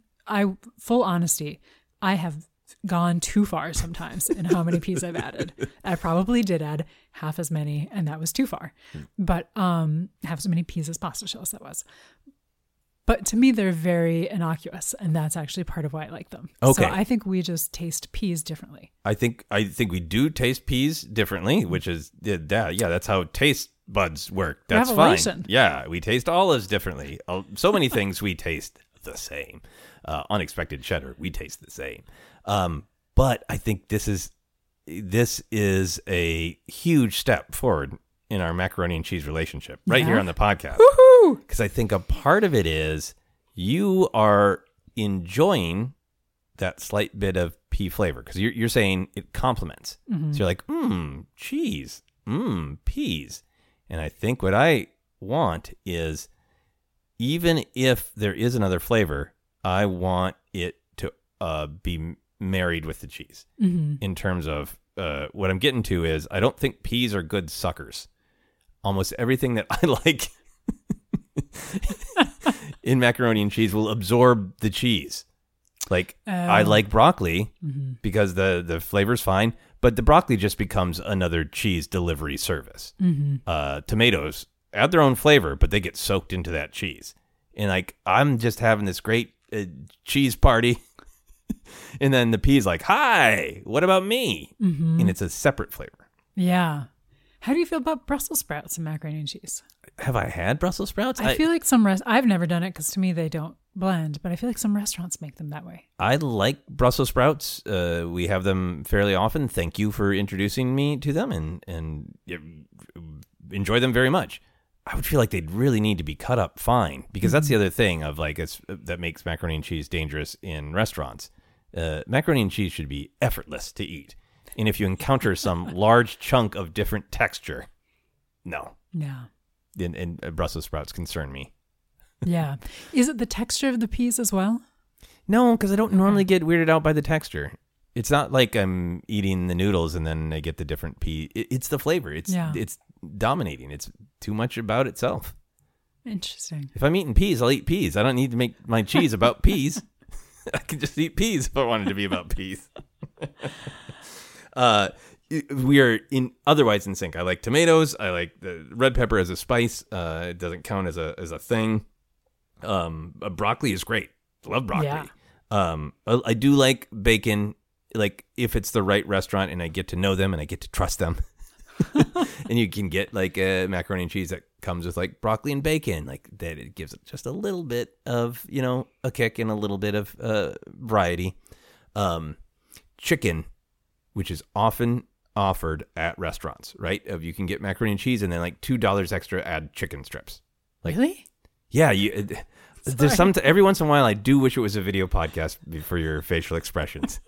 full honesty, I have gone too far sometimes in how many peas I've added. I probably did add half as many and that was too far, but half as many peas as pasta shells that was. But to me, they're very innocuous, and that's actually part of why I like them. Okay. So I think we just taste peas differently. I think we do taste peas differently, which is that. Yeah, that's how taste buds work. That's Revelation. Fine. Yeah, we taste olives differently. So many things we taste the same. Unexpected cheddar, we taste the same. But I think this is a huge step forward in our macaroni and cheese relationship here on the podcast. Woohoo! Because I think a part of it is you are enjoying that slight bit of pea flavor because you're saying it complements. Mm-hmm. So you're like, cheese, peas. And I think what I want is even if there is another flavor, I want it to be married with the cheese in terms of what I'm getting to is I don't think peas are good suckers. Almost everything that I like in macaroni and cheese will absorb the cheese. I like broccoli because the flavor's fine, but the broccoli just becomes another cheese delivery service. Mm-hmm. Tomatoes add their own flavor, but they get soaked into that cheese. And I'm just having this great cheese party. And then the pea's like, hi, what about me? Mm-hmm. And it's a separate flavor. Yeah. How do you feel about Brussels sprouts and macaroni and cheese? Have I had Brussels sprouts? I feel like I've never done it because to me they don't blend, but I feel like some restaurants make them that way. I like Brussels sprouts. We have them fairly often. Thank you for introducing me to them and enjoy them very much. I would feel like they'd really need to be cut up fine, because that's the other thing of like that makes macaroni and cheese dangerous in restaurants. Macaroni and cheese should be effortless to eat. And if you encounter some large chunk of different texture, no. And Brussels sprouts concern me. Yeah. Is it the texture of the peas as well? No, because I don't normally get weirded out by the texture. It's not like I'm eating the noodles and then I get the different pea. It's the flavor. It's dominating. It's too much about itself. Interesting. If I'm eating peas, I'll eat peas. I don't need to make my cheese about peas. I can just eat peas if I wanted to be about peas. We are otherwise in sync. I like tomatoes. I like the red pepper as a spice. It doesn't count as a thing. Broccoli is great. Love broccoli. Yeah. I do like bacon, like if it's the right restaurant and I get to know them and I get to trust them. And you can get like a macaroni and cheese that comes with like broccoli and bacon, like that. It gives it just a little bit of, a kick and a little bit of variety. Chicken, which is often offered at restaurants, right? You can get macaroni and cheese and then like $2 extra add chicken strips. Like, really? Yeah. There's every once in a while, I do wish it was a video podcast for your facial expressions.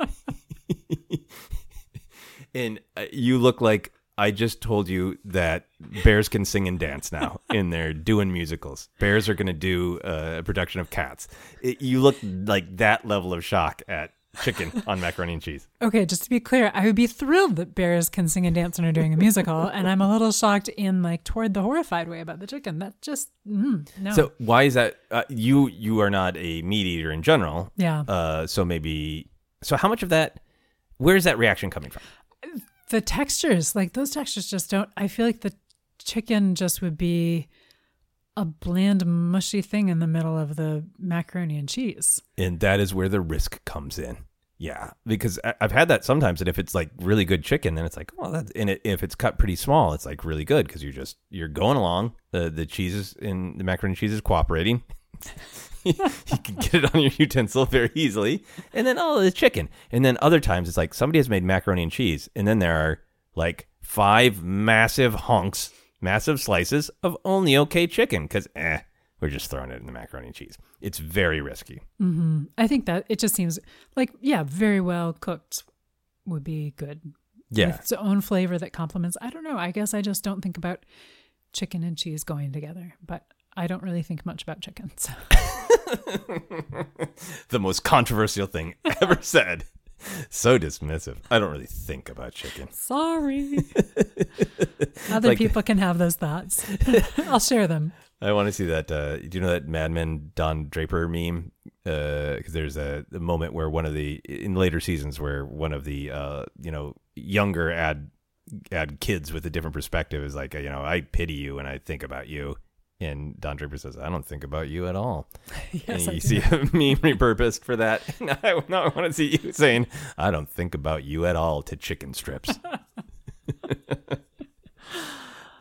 And you look like I just told you that bears can sing and dance now, and they're doing musicals. Bears are going to do a production of Cats. You look like that level of shock at chicken on macaroni and cheese. Okay, just to be clear, I would be thrilled that bears can sing and dance and are doing a musical, and I'm a little shocked in like toward the horrified way about the chicken. That just, no. So why is that? You are not a meat eater in general. Yeah. So how much of that, where is that reaction coming from? The textures, like those textures just don't, I feel like the chicken just would be a bland, mushy thing in the middle of the macaroni and cheese. And that is where the risk comes in. Yeah, because I've had that sometimes. And if it's like really good chicken, then it's like, well, if it's cut pretty small, it's like really good because you're going along. The cheese is in the macaroni and cheese is cooperating. You can get it on your utensil very easily. And then, the chicken. And then other times it's like somebody has made macaroni and cheese. And then there are like 5 massive hunks, massive slices of only okay chicken because we're just throwing it in the macaroni and cheese. It's very risky. Mm-hmm. I think that it just seems like, very well cooked would be good. Yeah. With its own flavor that complements. I don't know. I guess I just don't think about chicken and cheese going together, but I don't really think much about chicken. So. The most controversial thing ever said. So dismissive. I don't really think about chicken. Sorry. Other people can have those thoughts. I'll share them. I want to see that. Do you know that Mad Men Don Draper meme? Because there's a moment where in later seasons where one of the younger ad kids with a different perspective is like, I pity you and I think about you. And Don Draper says, I don't think about you at all. Yes, and you see a meme repurposed for that. And I would not want to see you saying, I don't think about you at all to chicken strips.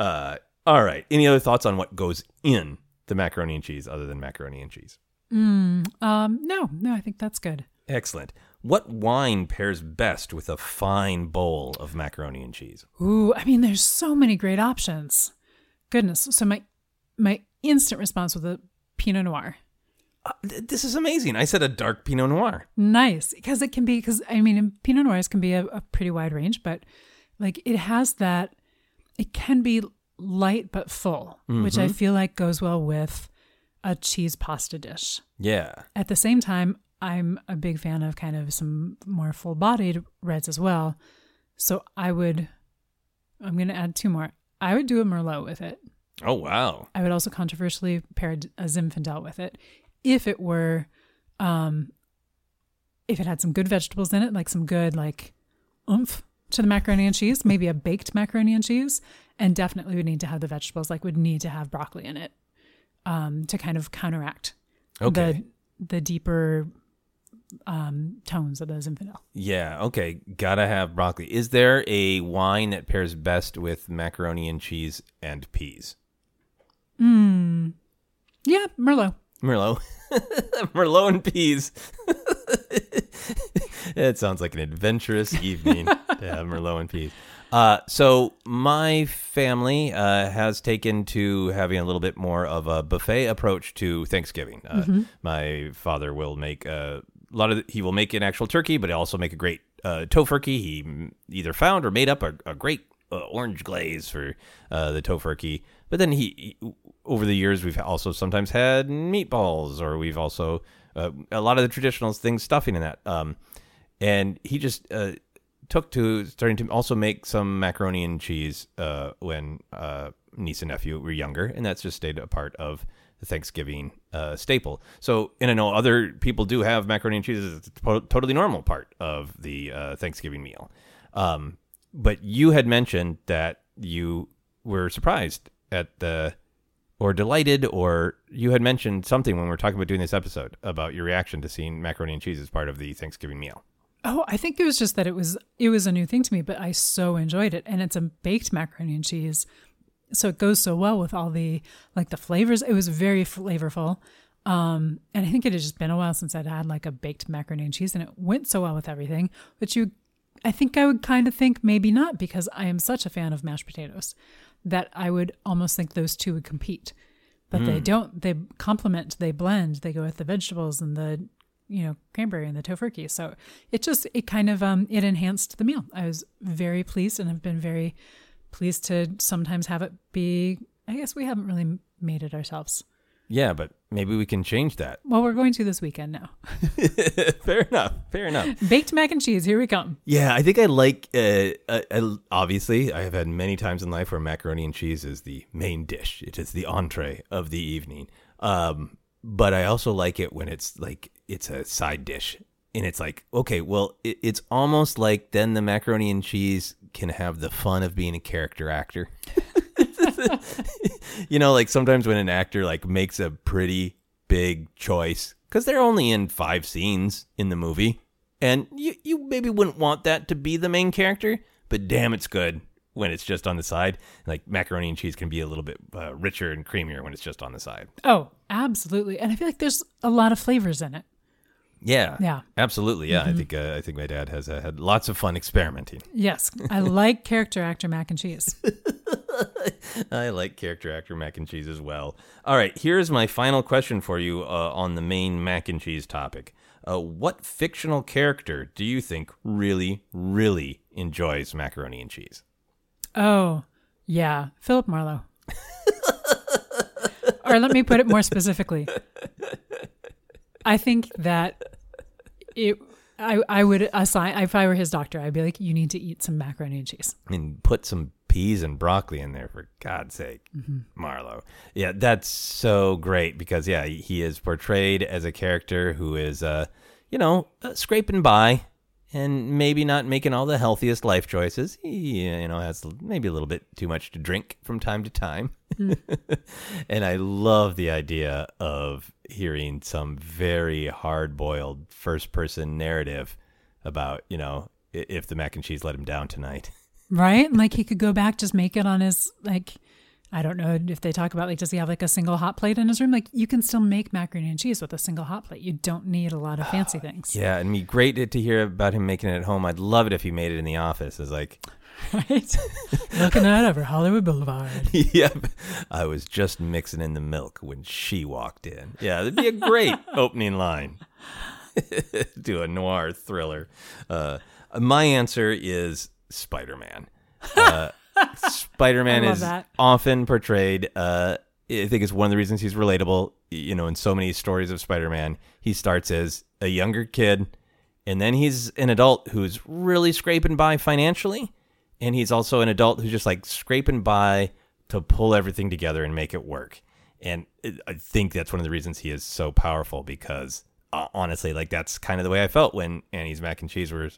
All right. Any other thoughts on what goes in the macaroni and cheese other than macaroni and cheese? No, I think that's good. Excellent. What wine pairs best with a fine bowl of macaroni and cheese? Ooh, I mean, there's so many great options. Goodness. So my instant response was a Pinot Noir. This is amazing. I said a dark Pinot Noir. Nice. Because it can be, Pinot Noirs can be a pretty wide range, but like it has that, it can be light but full, mm-hmm. which I feel like goes well with a cheese pasta dish. Yeah. At the same time, I'm a big fan of kind of some more full-bodied reds as well. So I'm going to add 2 more. I would do a Merlot with it. Oh, wow. I would also controversially pair a Zinfandel with it. If it had some good vegetables in it, like some good, like, oomph to the macaroni and cheese, maybe a baked macaroni and cheese, and definitely would need to have the vegetables, like would need to have broccoli in it to kind of counteract the deeper tones of the Zinfandel. Yeah, okay. Gotta have broccoli. Is there a wine that pairs best with macaroni and cheese and peas? Yeah, Merlot. Merlot and peas. It sounds like an adventurous evening to have Merlot and peas. So my family has taken to having a little bit more of a buffet approach to Thanksgiving. My father will make a lot of. He will make an actual turkey, but he'll also make a great tofurkey. He either found or made up a great orange glaze for the tofurkey. But then he over the years, we've also sometimes had meatballs, or we've also a lot of the traditional things stuffing in that. And he just. Took to starting to also make some macaroni and cheese when niece and nephew were younger, and that's just stayed a part of the Thanksgiving staple. So, and I know other people do have macaroni and cheese as a totally normal part of the Thanksgiving meal. But you had mentioned that you were surprised at the, or delighted, or you had mentioned something when we were talking about doing this episode about your reaction to seeing macaroni and cheese as part of the Thanksgiving meal. Oh, I think it was just that it was a new thing to me, but I so enjoyed it. And it's a baked macaroni and cheese, so it goes so well with all the, like, the flavors. It was very flavorful. And I think it had just been a while since I'd had like a baked macaroni and cheese, and it went so well with everything. But I think I would kind of think maybe not, because I am such a fan of mashed potatoes that I would almost think those two would compete. But they don't. They complement, they blend, they go with the vegetables and the cranberry and the tofurkey. So it kind of, it enhanced the meal. I was very pleased, and I've been very pleased to sometimes have it be, I guess we haven't really made it ourselves. Yeah, but maybe we can change that. Well, we're going to this weekend now. Fair enough. Baked mac and cheese, here we come. Yeah, I think I like, obviously, I have had many times in life where macaroni and cheese is the main dish. It is the entree of the evening. But I also like it when it's like, it's a side dish, and it's like, okay, well, it's almost like then the macaroni and cheese can have the fun of being a character actor. Like sometimes when an actor like makes a pretty big choice, because they're only in 5 scenes in the movie, and you maybe wouldn't want that to be the main character, but damn, it's good when it's just on the side. Like macaroni and cheese can be a little bit richer and creamier when it's just on the side. Oh, absolutely. And I feel like there's a lot of flavors in it. Yeah. Absolutely. Yeah. Mm-hmm. I think my dad has had lots of fun experimenting. Yes. I like character actor mac and cheese. I like character actor mac and cheese as well. All right. Here's my final question for you on the main mac and cheese topic. What fictional character do you think really, really enjoys macaroni and cheese? Oh, yeah. Philip Marlowe. Or let me put it more specifically. I think that I would assign, if I were his doctor, I'd be like, you need to eat some macaroni and cheese. And put some peas and broccoli in there, for God's sake, Marlowe. Yeah, that's so great because, yeah, he is portrayed as a character who is, scraping by. And maybe not making all the healthiest life choices. He, has maybe a little bit too much to drink from time to time. And I love the idea of hearing some very hard-boiled first-person narrative about, if the mac and cheese let him down tonight. Right? And, he could go back, just make it on his, I don't know if they talk about, does he have, a single hot plate in his room? You can still make macaroni and cheese with a single hot plate. You don't need a lot of fancy things. Yeah, and it'd be great to hear about him making it at home. I'd love it if he made it in the office. It's like... Right? Looking out over Hollywood Boulevard. Yep. I was just mixing in the milk when she walked in. Yeah, that'd be a great opening line. Do a noir thriller. My answer is Spider-Man. Spider-Man is often portrayed, I think it's one of the reasons he's relatable, in so many stories of Spider-Man. He starts as a younger kid, and then he's an adult who's really scraping by financially, and he's also an adult who's just scraping by to pull everything together and make it work. And I think that's one of the reasons he is so powerful, because honestly, that's kind of the way I felt when Annie's mac and cheese were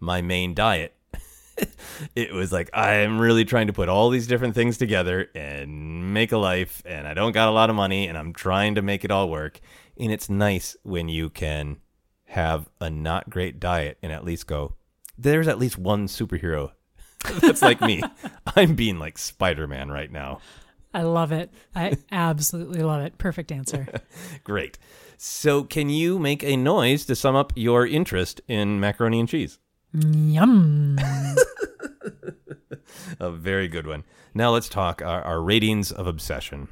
my main diet. It was I am really trying to put all these different things together and make a life, and I don't got a lot of money, and I'm trying to make it all work. And it's nice when you can have a not great diet and at least go, there's at least one superhero that's me. I'm being like Spider-Man right now. I love it. I absolutely love it. Perfect answer. Great. So can you make a noise to sum up your interest in macaroni and cheese? Yum. A very good one. Now let's talk our ratings of obsession.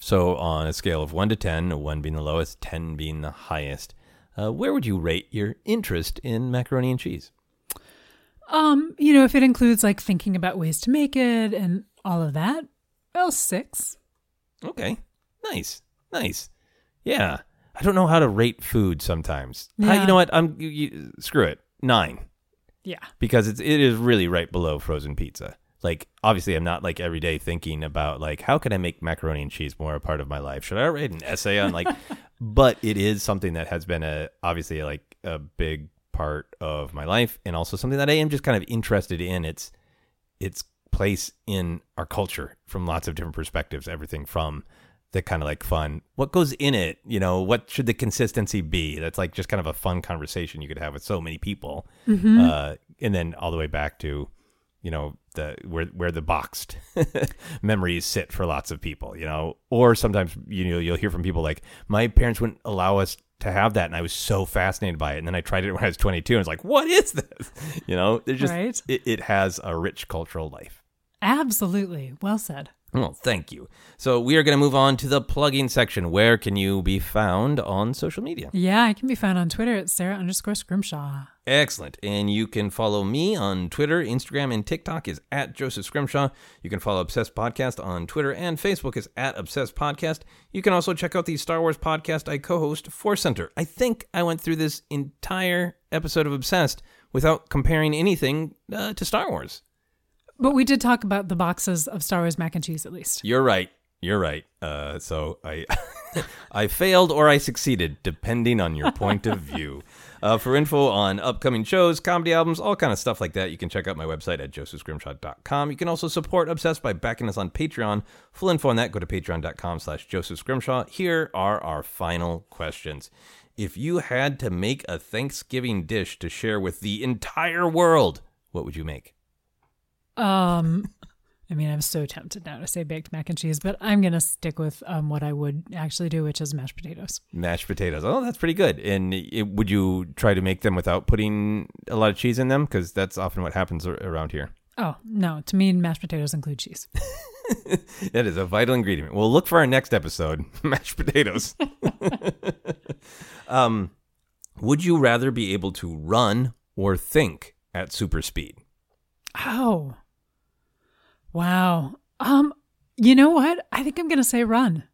So on a scale of 1 to 10, 1 being the lowest, 10 being the highest, where would you rate your interest in macaroni and cheese? You know, if it includes like thinking about ways to make it and all of that, well, 6. Okay. Nice. Yeah. I don't know how to rate food sometimes. Yeah. You know what? Screw it. 9. Yeah. Because it is really right below frozen pizza. Like, obviously, I'm not, like, every day thinking about, like, how can I make macaroni and cheese more a part of my life? Should I write an essay on, like... But it is something that has been, obviously, like, a big part of my life, and also something that I am just kind of interested in. It's place in our culture from lots of different perspectives, everything from the kind of, like, fun, what goes in it? You know, what should the consistency be? That's, like, just kind of a fun conversation you could have with so many people. Mm-hmm. And then all the way back to... you know, where the boxed memories sit for lots of people, you know, or sometimes, you know, you'll hear from people like, my parents wouldn't allow us to have that. And I was so fascinated by it. And then I tried it when I was 22 and it's like, what is this? You know, there's just, right? It has a rich cultural life. Absolutely. Well said. Well, thank you. So we are going to move on to the plugging section. Where can you be found on social media? Yeah, I can be found on Twitter at Sarah_Scrimshaw. Excellent. And you can follow me on Twitter, Instagram, and TikTok is at Joseph Scrimshaw. You can follow Obsessed Podcast on Twitter and Facebook is at Obsessed Podcast. You can also check out the Star Wars podcast I co-host, Force Center. I think I went through this entire episode of Obsessed without comparing anything to Star Wars. But we did talk about the boxes of Star Wars mac and cheese, at least. You're right. So I failed or I succeeded, depending on your point of view. For info on upcoming shows, comedy albums, all kind of stuff like that, you can check out my website at josephscrimshaw.com. You can also support Obsessed by backing us on Patreon. Full info on that, go to patreon.com/josephscrimshaw. Here are our final questions. If you had to make a Thanksgiving dish to share with the entire world, what would you make? I mean, I'm so tempted now to say baked mac and cheese, but I'm going to stick with what I would actually do, which is mashed potatoes. Mashed potatoes. Oh, that's pretty good. And would you try to make them without putting a lot of cheese in them? Because that's often what happens around here. Oh, no. To me, mashed potatoes include cheese. That is a vital ingredient. We'll look for our next episode, mashed potatoes. Would you rather be able to run or think at super speed? Oh, wow. You know what? I think I'm going to say run.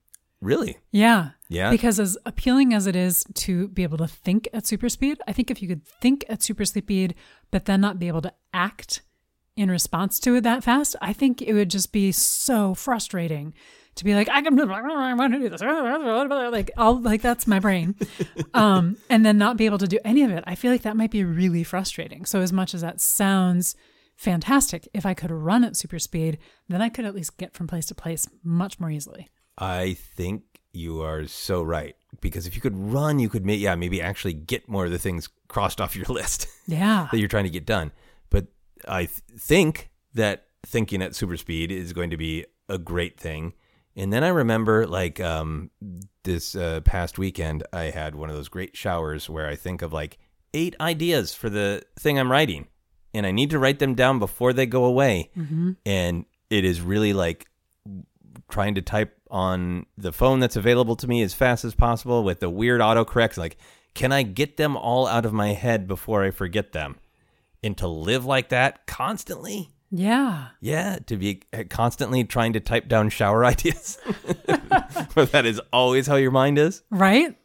Really? Yeah. Because as appealing as it is to be able to think at super speed, I think if you could think at super speed, but then not be able to act in response to it that fast, I think it would just be so frustrating to be like, I want to do this. Like, that's my brain. And then not be able to do any of it. I feel like that might be really frustrating. So as much as that sounds fantastic. If I could run at super speed, then I could at least get from place to place much more easily. I think you are so right. Because if you could run, you could maybe actually get more of the things crossed off your list that you're trying to get done. But I think that thinking at super speed is going to be a great thing. And then I remember like this past weekend, I had one of those great showers where I think of like 8 ideas for the thing I'm writing. And I need to write them down before they go away. Mm-hmm. And it is really like trying to type on the phone that's available to me as fast as possible with the weird autocorrect. Like, can I get them all out of my head before I forget them? And to live like that constantly. Yeah. Yeah. To be constantly trying to type down shower ideas. But that is always how your mind is. Right?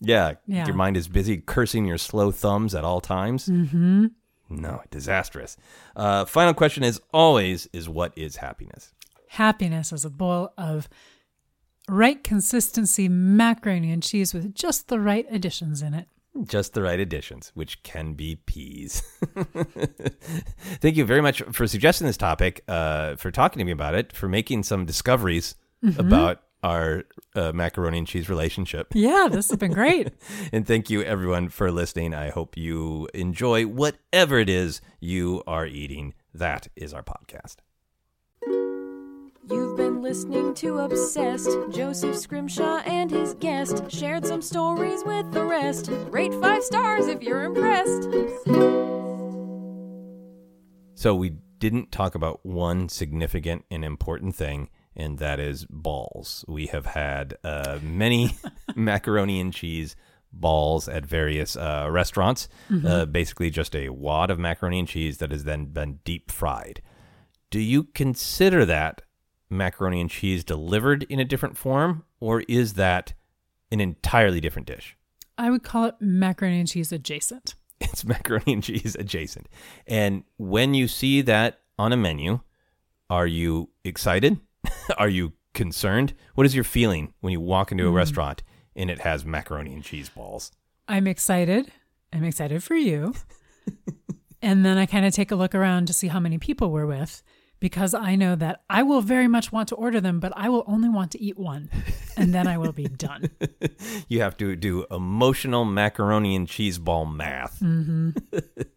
Yeah. Your mind is busy cursing your slow thumbs at all times. Mm-hmm. No, disastrous. Final question is always, is what is happiness? Happiness is a bowl of right consistency macaroni and cheese with just the right additions in it. Just the right additions, which can be peas. Thank you very much for suggesting this topic, for talking to me about it, for making some discoveries about our macaroni and cheese relationship. Yeah, this has been great. And thank you, everyone, for listening. I hope you enjoy whatever it is you are eating. That is our podcast. You've been listening to Obsessed. Joseph Scrimshaw and his guest shared some stories with the rest. Rate 5 stars if you're impressed. So we didn't talk about one significant and important thing, and that is balls. We have had many macaroni and cheese balls at various restaurants. Mm-hmm. Basically just a wad of macaroni and cheese that has then been deep fried. Do you consider that macaroni and cheese delivered in a different form, or is that an entirely different dish? I would call it macaroni and cheese adjacent. It's macaroni and cheese adjacent. And when you see that on a menu, are you excited? Are you concerned? What is your feeling when you walk into a restaurant and it has macaroni and cheese balls? I'm excited. I'm excited for you. And then I kind of take a look around to see how many people we're with, because I know that I will very much want to order them, but I will only want to eat one, and then I will be done. You have to do emotional macaroni and cheese ball math. Mm-hmm.